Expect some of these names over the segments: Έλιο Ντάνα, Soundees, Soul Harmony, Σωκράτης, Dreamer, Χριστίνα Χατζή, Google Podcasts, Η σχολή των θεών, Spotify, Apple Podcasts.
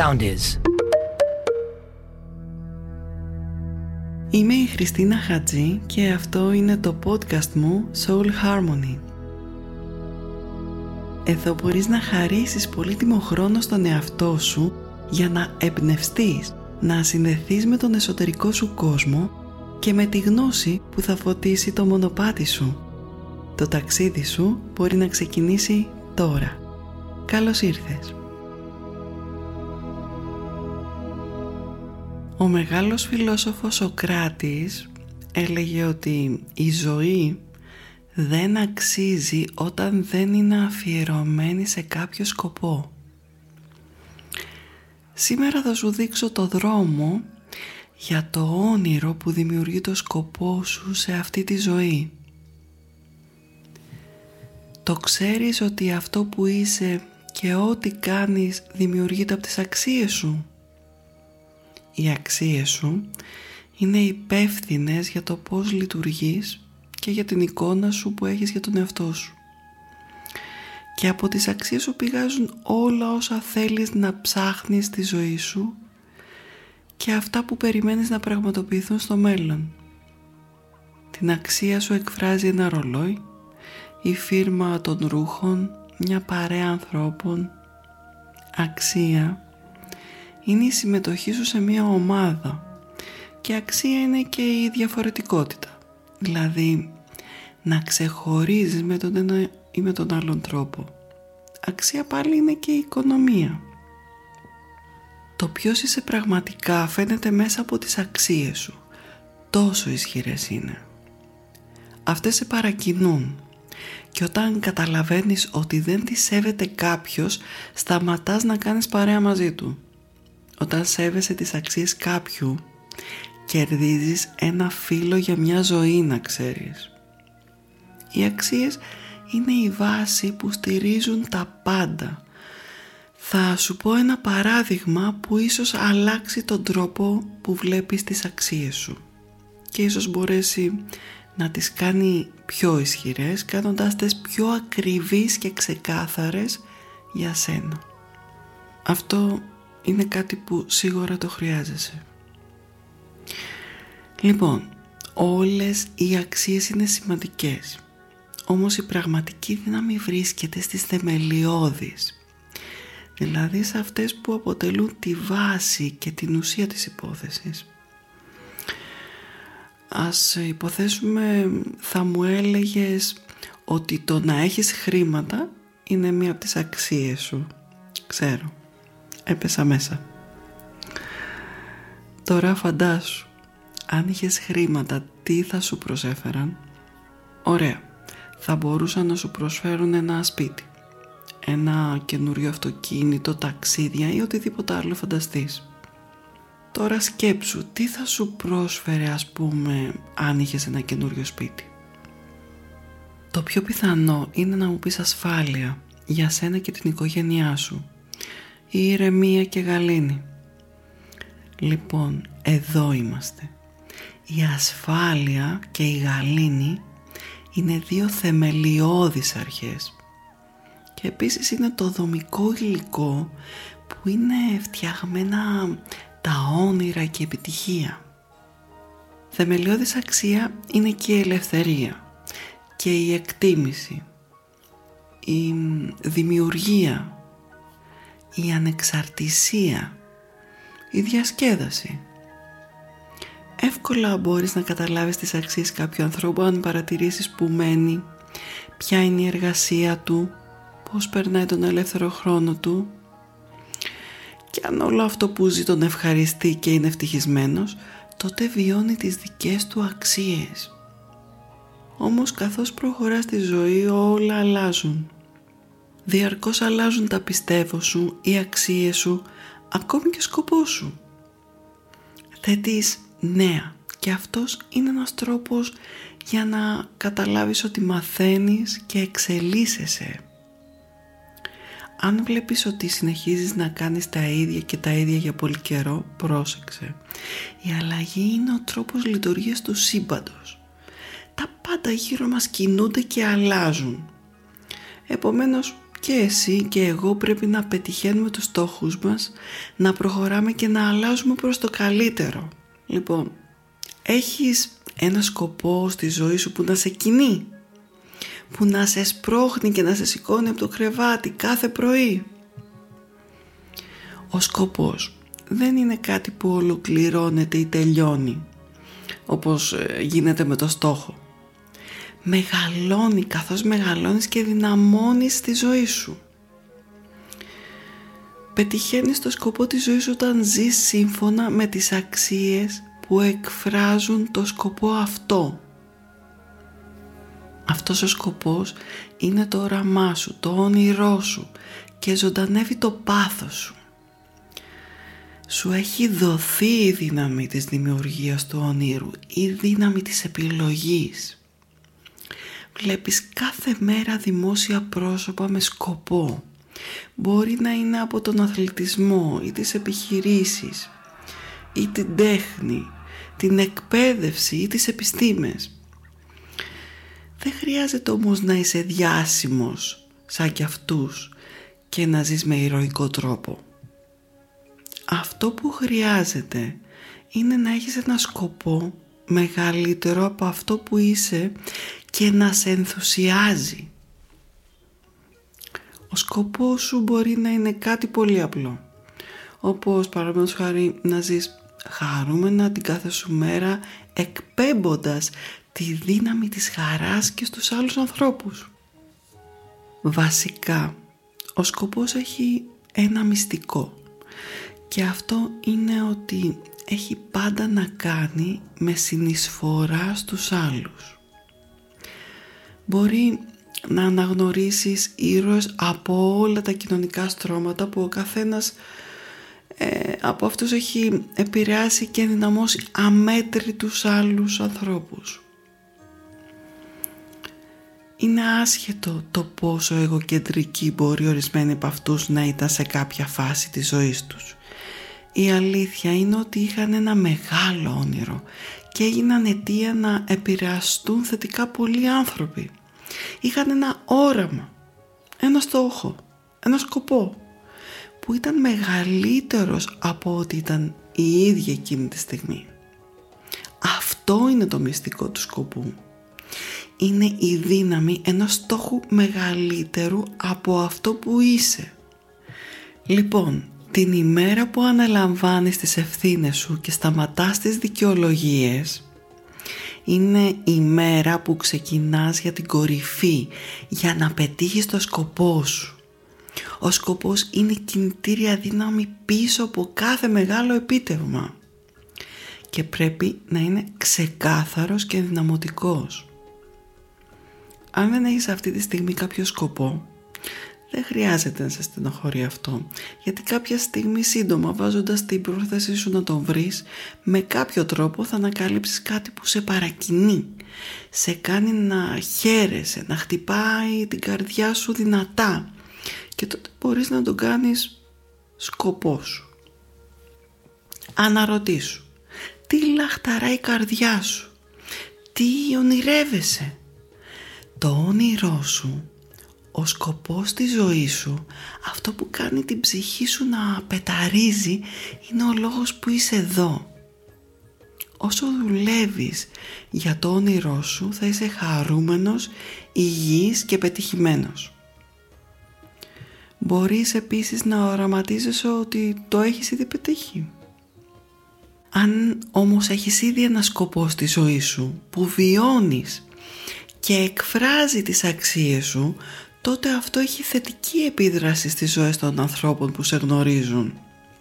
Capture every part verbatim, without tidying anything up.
Soundees. Είμαι η Χριστίνα Χατζή και αυτό είναι το podcast μου Soul Harmony. Εδώ μπορείς να χαρίσεις πολύτιμο χρόνο στον εαυτό σου για να εμπνευστείς, να συνδεθείς με τον εσωτερικό σου κόσμο και με τη γνώση που θα φωτίσει το μονοπάτι σου. Το ταξίδι σου μπορεί να ξεκινήσει τώρα. Καλώς ήρθες. Ο μεγάλος φιλόσοφος Σωκράτης έλεγε ότι η ζωή δεν αξίζει όταν δεν είναι αφιερωμένη σε κάποιο σκοπό. Σήμερα θα σου δείξω το δρόμο για το όνειρο που δημιουργεί το σκοπό σου σε αυτή τη ζωή. Το ξέρεις ότι αυτό που είσαι και ό,τι κάνεις δημιουργείται από τις αξίες σου. Οι αξίες σου είναι υπεύθυνες για το πώς λειτουργείς και για την εικόνα σου που έχεις για τον εαυτό σου. Και από τις αξίες σου πηγάζουν όλα όσα θέλεις να ψάχνεις στη ζωή σου και αυτά που περιμένεις να πραγματοποιηθούν στο μέλλον. Την αξία σου εκφράζει ένα ρολόι, η φίρμα των ρούχων, μια παρέα ανθρώπων. Αξία είναι η συμμετοχή σου σε μια ομάδα και αξία είναι και η διαφορετικότητα, δηλαδή να ξεχωρίζεις με τον ένα ή με τον άλλον τρόπο. Αξία πάλι είναι και η οικονομία. Το ποιος είσαι πραγματικά φαίνεται μέσα από τις αξίες σου, τόσο ισχυρές είναι. Αυτές σε παρακινούν και όταν καταλαβαίνεις ότι δεν τη σέβεται κάποιος, σταματάς να κάνεις παρέα μαζί του. Όταν σέβεσαι τις αξίες κάποιου, κερδίζεις ένα φύλλο για μια ζωή, να ξέρεις. Οι αξίες είναι η βάση που στηρίζουν τα πάντα. Θα σου πω ένα παράδειγμα που ίσως αλλάξει τον τρόπο που βλέπεις τις αξίες σου και ίσως μπορέσει να τις κάνει πιο ισχυρές, κάνοντάς τις πιο ακριβείς και ξεκάθαρες για σένα. Αυτό είναι κάτι που σίγουρα το χρειάζεσαι. Λοιπόν, όλες οι αξίες είναι σημαντικές. Όμως η πραγματική δύναμη βρίσκεται στις θεμελιώδεις. Δηλαδή σε αυτές που αποτελούν τη βάση και την ουσία της υπόθεσης. Ας υποθέσουμε, θα μου έλεγες ότι το να έχεις χρήματα είναι μία από τις αξίες σου. Ξέρω. Έπεσα μέσα. Τώρα φαντάσου, αν είχες χρήματα, τι θα σου προσέφεραν? Ωραία, θα μπορούσαν να σου προσφέρουν ένα σπίτι, ένα καινούριο αυτοκίνητο, ταξίδια ή οτιδήποτε άλλο φανταστείς. Τώρα σκέψου, τι θα σου πρόσφερε, ας πούμε, αν είχες ένα καινούριο σπίτι? Το πιο πιθανό είναι να μου πεις ασφάλεια για σένα και την οικογένειά σου. Η ηρεμία και γαλήνη. Λοιπόν, εδώ είμαστε. Η ασφάλεια και η γαλήνη είναι δύο θεμελιώδεις αρχές. Και επίσης είναι το δομικό υλικό που είναι φτιαγμένα τα όνειρα και η επιτυχία. Θεμελιώδης αξία είναι και η ελευθερία και η εκτίμηση, η δημιουργία, η ανεξαρτησία, η διασκέδαση. Εύκολα μπορείς να καταλάβεις τις αξίες κάποιου ανθρώπου αν παρατηρήσεις που μένει, ποια είναι η εργασία του, πώς περνάει τον ελεύθερο χρόνο του και αν όλο αυτό που ζει τον ευχαριστεί και είναι ευτυχισμένος, τότε βιώνει τις δικές του αξίες. Όμως καθώς προχωρά στη ζωή όλα αλλάζουν. Διαρκώς αλλάζουν τα πιστεύω σου, οι αξίες σου, ακόμη και ο σκοπός σου. Θέτεις νέα και αυτός είναι ένας τρόπος για να καταλάβεις ότι μαθαίνεις και εξελίσσεσαι. Αν βλέπεις ότι συνεχίζεις να κάνεις τα ίδια και τα ίδια για πολύ καιρό, πρόσεξε. Η αλλαγή είναι ο τρόπος λειτουργίας του σύμπαντος. Τα πάντα γύρω μας κινούνται και αλλάζουν. Επομένως, Και εσύ και εγώ πρέπει να πετυχαίνουμε τους στόχους μας, να προχωράμε και να αλλάζουμε προς το καλύτερο. Λοιπόν, έχεις ένα σκοπό στη ζωή σου που να σε κινεί, που να σε σπρώχνει και να σε σηκώνει από το κρεβάτι κάθε πρωί. Ο σκοπός δεν είναι κάτι που ολοκληρώνεται ή τελειώνει, όπως γίνεται με το στόχο. Μεγαλώνει καθώς μεγαλώνεις και δυναμώνεις τη ζωή σου. Πετυχαίνεις το σκοπό της ζωής σου όταν ζεις σύμφωνα με τις αξίες που εκφράζουν το σκοπό αυτό. Αυτός ο σκοπός είναι το όραμά σου, το όνειρό σου και ζωντανεύει το πάθος σου. Σου έχει δοθεί η δύναμη της δημιουργίας του όνειρου, η δύναμη της επιλογής. Βλέπεις κάθε μέρα δημόσια πρόσωπα με σκοπό. Μπορεί να είναι από τον αθλητισμό ή τις επιχειρήσεις ή την τέχνη, την εκπαίδευση ή τις επιστήμες. Δεν χρειάζεται όμως να είσαι διάσημος σαν κι αυτούς και να ζεις με ηρωικό τρόπο. Αυτό που χρειάζεται είναι να έχεις ένα σκοπό μεγαλύτερο από αυτό που είσαι και να σε ενθουσιάζει. Ο σκοπός σου μπορεί να είναι κάτι πολύ απλό, όπως παραδείγματος χάρη να ζεις χαρούμενα την κάθε σου μέρα, εκπέμποντας τη δύναμη της χαράς και στους άλλους ανθρώπους. Βασικά, ο σκοπός έχει ένα μυστικό. Και αυτό είναι ότι έχει πάντα να κάνει με συνεισφορά στους άλλους. Μπορεί να αναγνωρίσεις ήρωες από όλα τα κοινωνικά στρώματα που ο καθένας ε, από αυτούς έχει επηρεάσει και ενδυναμώσει αμέτρητους άλλους ανθρώπους. Είναι άσχετο το πόσο εγωκεντρικοί μπορεί ορισμένοι από αυτούς να ήταν σε κάποια φάση της ζωής τους. Η αλήθεια είναι ότι είχαν ένα μεγάλο όνειρο και έγιναν αιτία να επηρεαστούν θετικά πολλοί άνθρωποι. Είχαν ένα όραμα, ένα στόχο, ένα σκοπό που ήταν μεγαλύτερος από ό,τι ήταν η ίδια εκείνη τη στιγμή. Αυτό είναι το μυστικό του σκοπού. Είναι η δύναμη ενός στόχου μεγαλύτερου από αυτό που είσαι. Λοιπόν, την ημέρα που αναλαμβάνεις τις ευθύνες σου και σταματάς τις δικαιολογίες, είναι η μέρα που ξεκινάς για την κορυφή, για να πετύχεις το σκοπό σου. Ο σκοπός είναι κινητήρια δύναμη πίσω από κάθε μεγάλο επίτευγμα και πρέπει να είναι ξεκάθαρος και δυναμωτικός. Αν δεν έχεις αυτή τη στιγμή κάποιο σκοπό, δεν χρειάζεται να σε στενοχωρεί αυτό, γιατί κάποια στιγμή σύντομα, βάζοντας την πρόθεσή σου να τον βρεις, με κάποιο τρόπο θα ανακαλύψεις κάτι που σε παρακινεί, σε κάνει να χαίρεσαι, να χτυπάει την καρδιά σου δυνατά και τότε μπορείς να τον κάνεις σκοπό σου. Αναρωτήσου, τι λαχταράει η καρδιά σου, τι ονειρεύεσαι. Το όνειρό σου, ο σκοπός της ζωής σου, αυτό που κάνει την ψυχή σου να πεταρίζει, είναι ο λόγος που είσαι εδώ. Όσο δουλεύεις για το όνειρό σου, θα είσαι χαρούμενος, υγιής και πετυχημένος. Μπορείς επίσης να οραματίζεσαι ότι το έχεις ήδη πετύχει. Αν όμως έχεις ήδη ένα σκοπό στη ζωή σου που βιώνεις και εκφράζει τις αξίες σου, τότε αυτό έχει θετική επίδραση στις ζωές των ανθρώπων που σε γνωρίζουν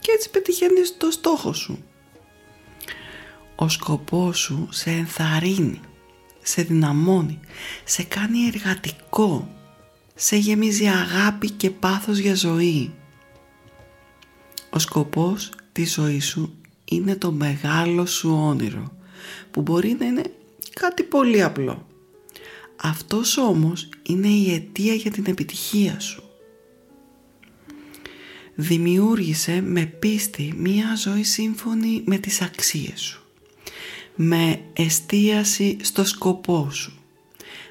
και έτσι πετυχαίνεις το στόχο σου. Ο σκοπός σου σε ενθαρρύνει, σε δυναμώνει, σε κάνει εργατικό, σε γεμίζει αγάπη και πάθος για ζωή. Ο σκοπός της ζωής σου είναι το μεγάλο σου όνειρο, που μπορεί να είναι κάτι πολύ απλό. Αυτός όμως είναι η αιτία για την επιτυχία σου. Δημιούργησε με πίστη μία ζωή σύμφωνη με τις αξίες σου, με εστίαση στο σκοπό σου,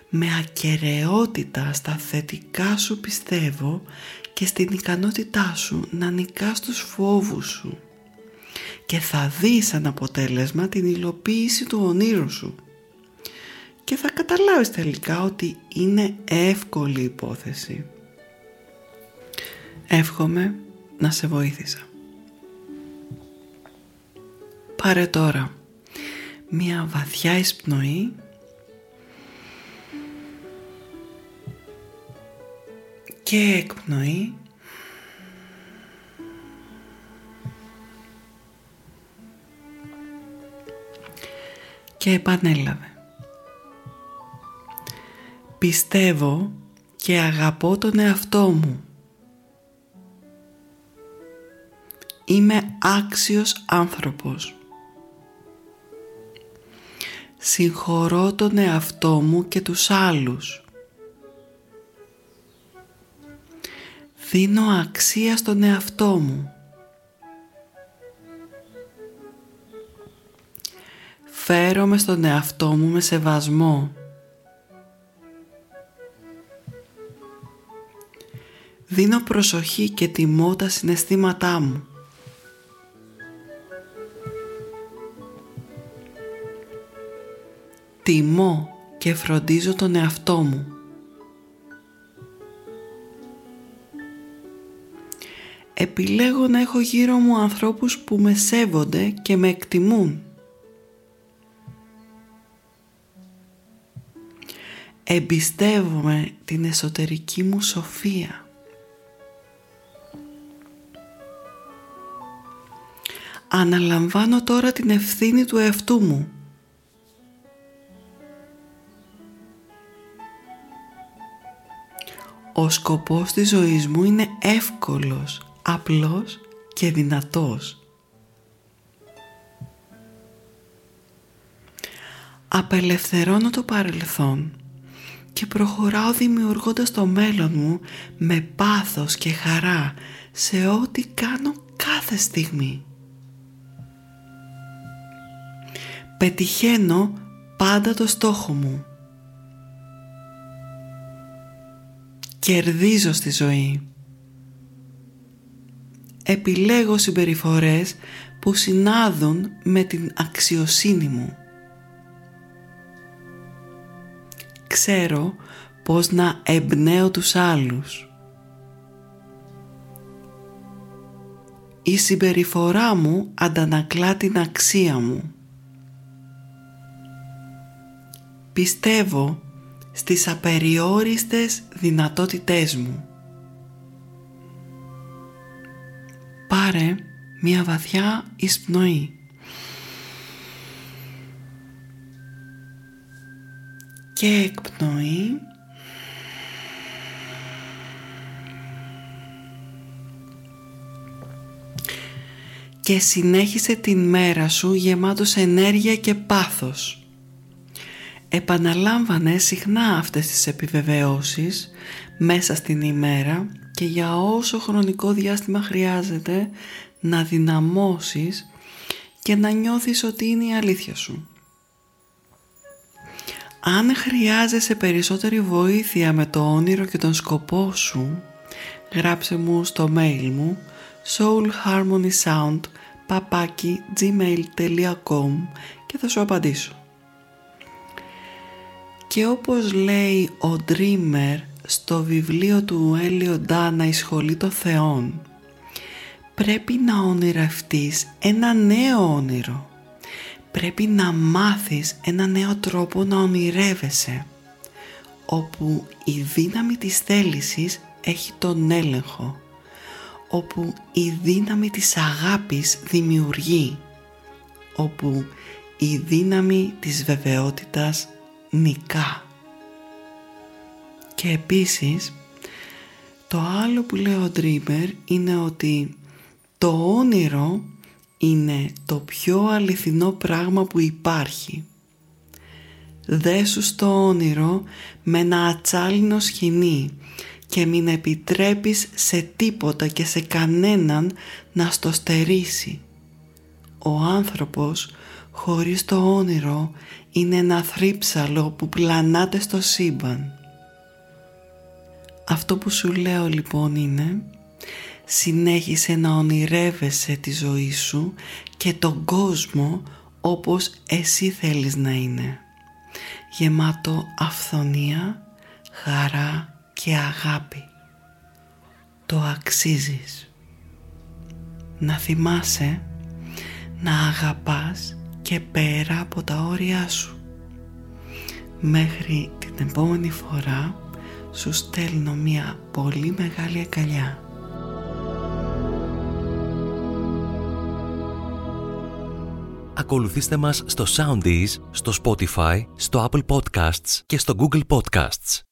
με ακεραιότητα στα θετικά σου πιστεύω και στην ικανότητά σου να νικάς τους φόβους σου και θα δεις σαν αποτέλεσμα την υλοποίηση του ονείρου σου και θα καταλάβεις τελικά ότι είναι εύκολη υπόθεση. Εύχομαι να σε βοήθησα. Πάρε τώρα μία βαθιά εισπνοή και εκπνοή και επανέλαβε. Πιστεύω και αγαπώ τον εαυτό μου. Είμαι άξιος άνθρωπος. Συγχωρώ τον εαυτό μου και τους άλλους. Δίνω αξία στον εαυτό μου. Φέρομαι στον εαυτό μου με σεβασμό. Δίνω προσοχή και τιμώ τα συναισθήματά μου. Τιμώ και φροντίζω τον εαυτό μου. Επιλέγω να έχω γύρω μου ανθρώπους που με σέβονται και με εκτιμούν. Εμπιστεύομαι την εσωτερική μου σοφία. Αναλαμβάνω τώρα την ευθύνη του εαυτού μου. Ο σκοπός της ζωής μου είναι εύκολος, απλός και δυνατός. Απελευθερώνω το παρελθόν και προχωράω δημιουργώντας το μέλλον μου με πάθος και χαρά σε ό,τι κάνω κάθε στιγμή. Πετυχαίνω πάντα το στόχο μου. Κερδίζω στη ζωή. Επιλέγω συμπεριφορές που συνάδουν με την αξιοσύνη μου. Ξέρω πώς να εμπνέω τους άλλους. Η συμπεριφορά μου αντανακλά την αξία μου. Πιστεύω στις απεριόριστες δυνατότητές μου. Πάρε μια βαθιά εισπνοή και εκπνοή και συνέχισε την μέρα σου γεμάτος ενέργεια και πάθος. Επαναλάμβανε συχνά αυτές τις επιβεβαιώσεις μέσα στην ημέρα και για όσο χρονικό διάστημα χρειάζεται να δυναμώσεις και να νιώθεις ότι είναι η αλήθεια σου. Αν χρειάζεσαι περισσότερη βοήθεια με το όνειρο και τον σκοπό σου, γράψε μου στο mail μου soul harmony sound παπάκι gmail τελεία com και θα σου απαντήσω. Και όπως λέει ο Dreamer στο βιβλίο του Έλιο Ντάνα «Η σχολή των θεών», πρέπει να ονειρευτείς ένα νέο όνειρο. Πρέπει να μάθεις ένα νέο τρόπο να ονειρεύεσαι, όπου η δύναμη της θέλησης έχει τον έλεγχο, όπου η δύναμη της αγάπης δημιουργεί, όπου η δύναμη της βεβαιότητας νικά. Και επίσης το άλλο που λέει ο Dreamer είναι ότι το όνειρο είναι το πιο αληθινό πράγμα που υπάρχει. Δέσου στο όνειρο με ένα ατσάλινο σχοινί και μην επιτρέπεις σε τίποτα και σε κανέναν να στο στερήσει. Ο άνθρωπος χωρίς το όνειρο είναι ένα θρύψαλο που πλανάται στο σύμπαν. Αυτό που σου λέω λοιπόν είναι: συνέχισε να ονειρεύεσαι τη ζωή σου και τον κόσμο όπως εσύ θέλεις να είναι, γεμάτο αυθονία, χαρά και αγάπη. Το αξίζεις. Να θυμάσαι να αγαπάς και πέρα από τα όρια σου. Μέχρι την επόμενη φορά σου στέλνω μια πολύ μεγάλη αγκαλιά. Ακολουθήστε μας στο Soundees, στο Spotify, στο Apple Podcasts και στο Google Podcasts.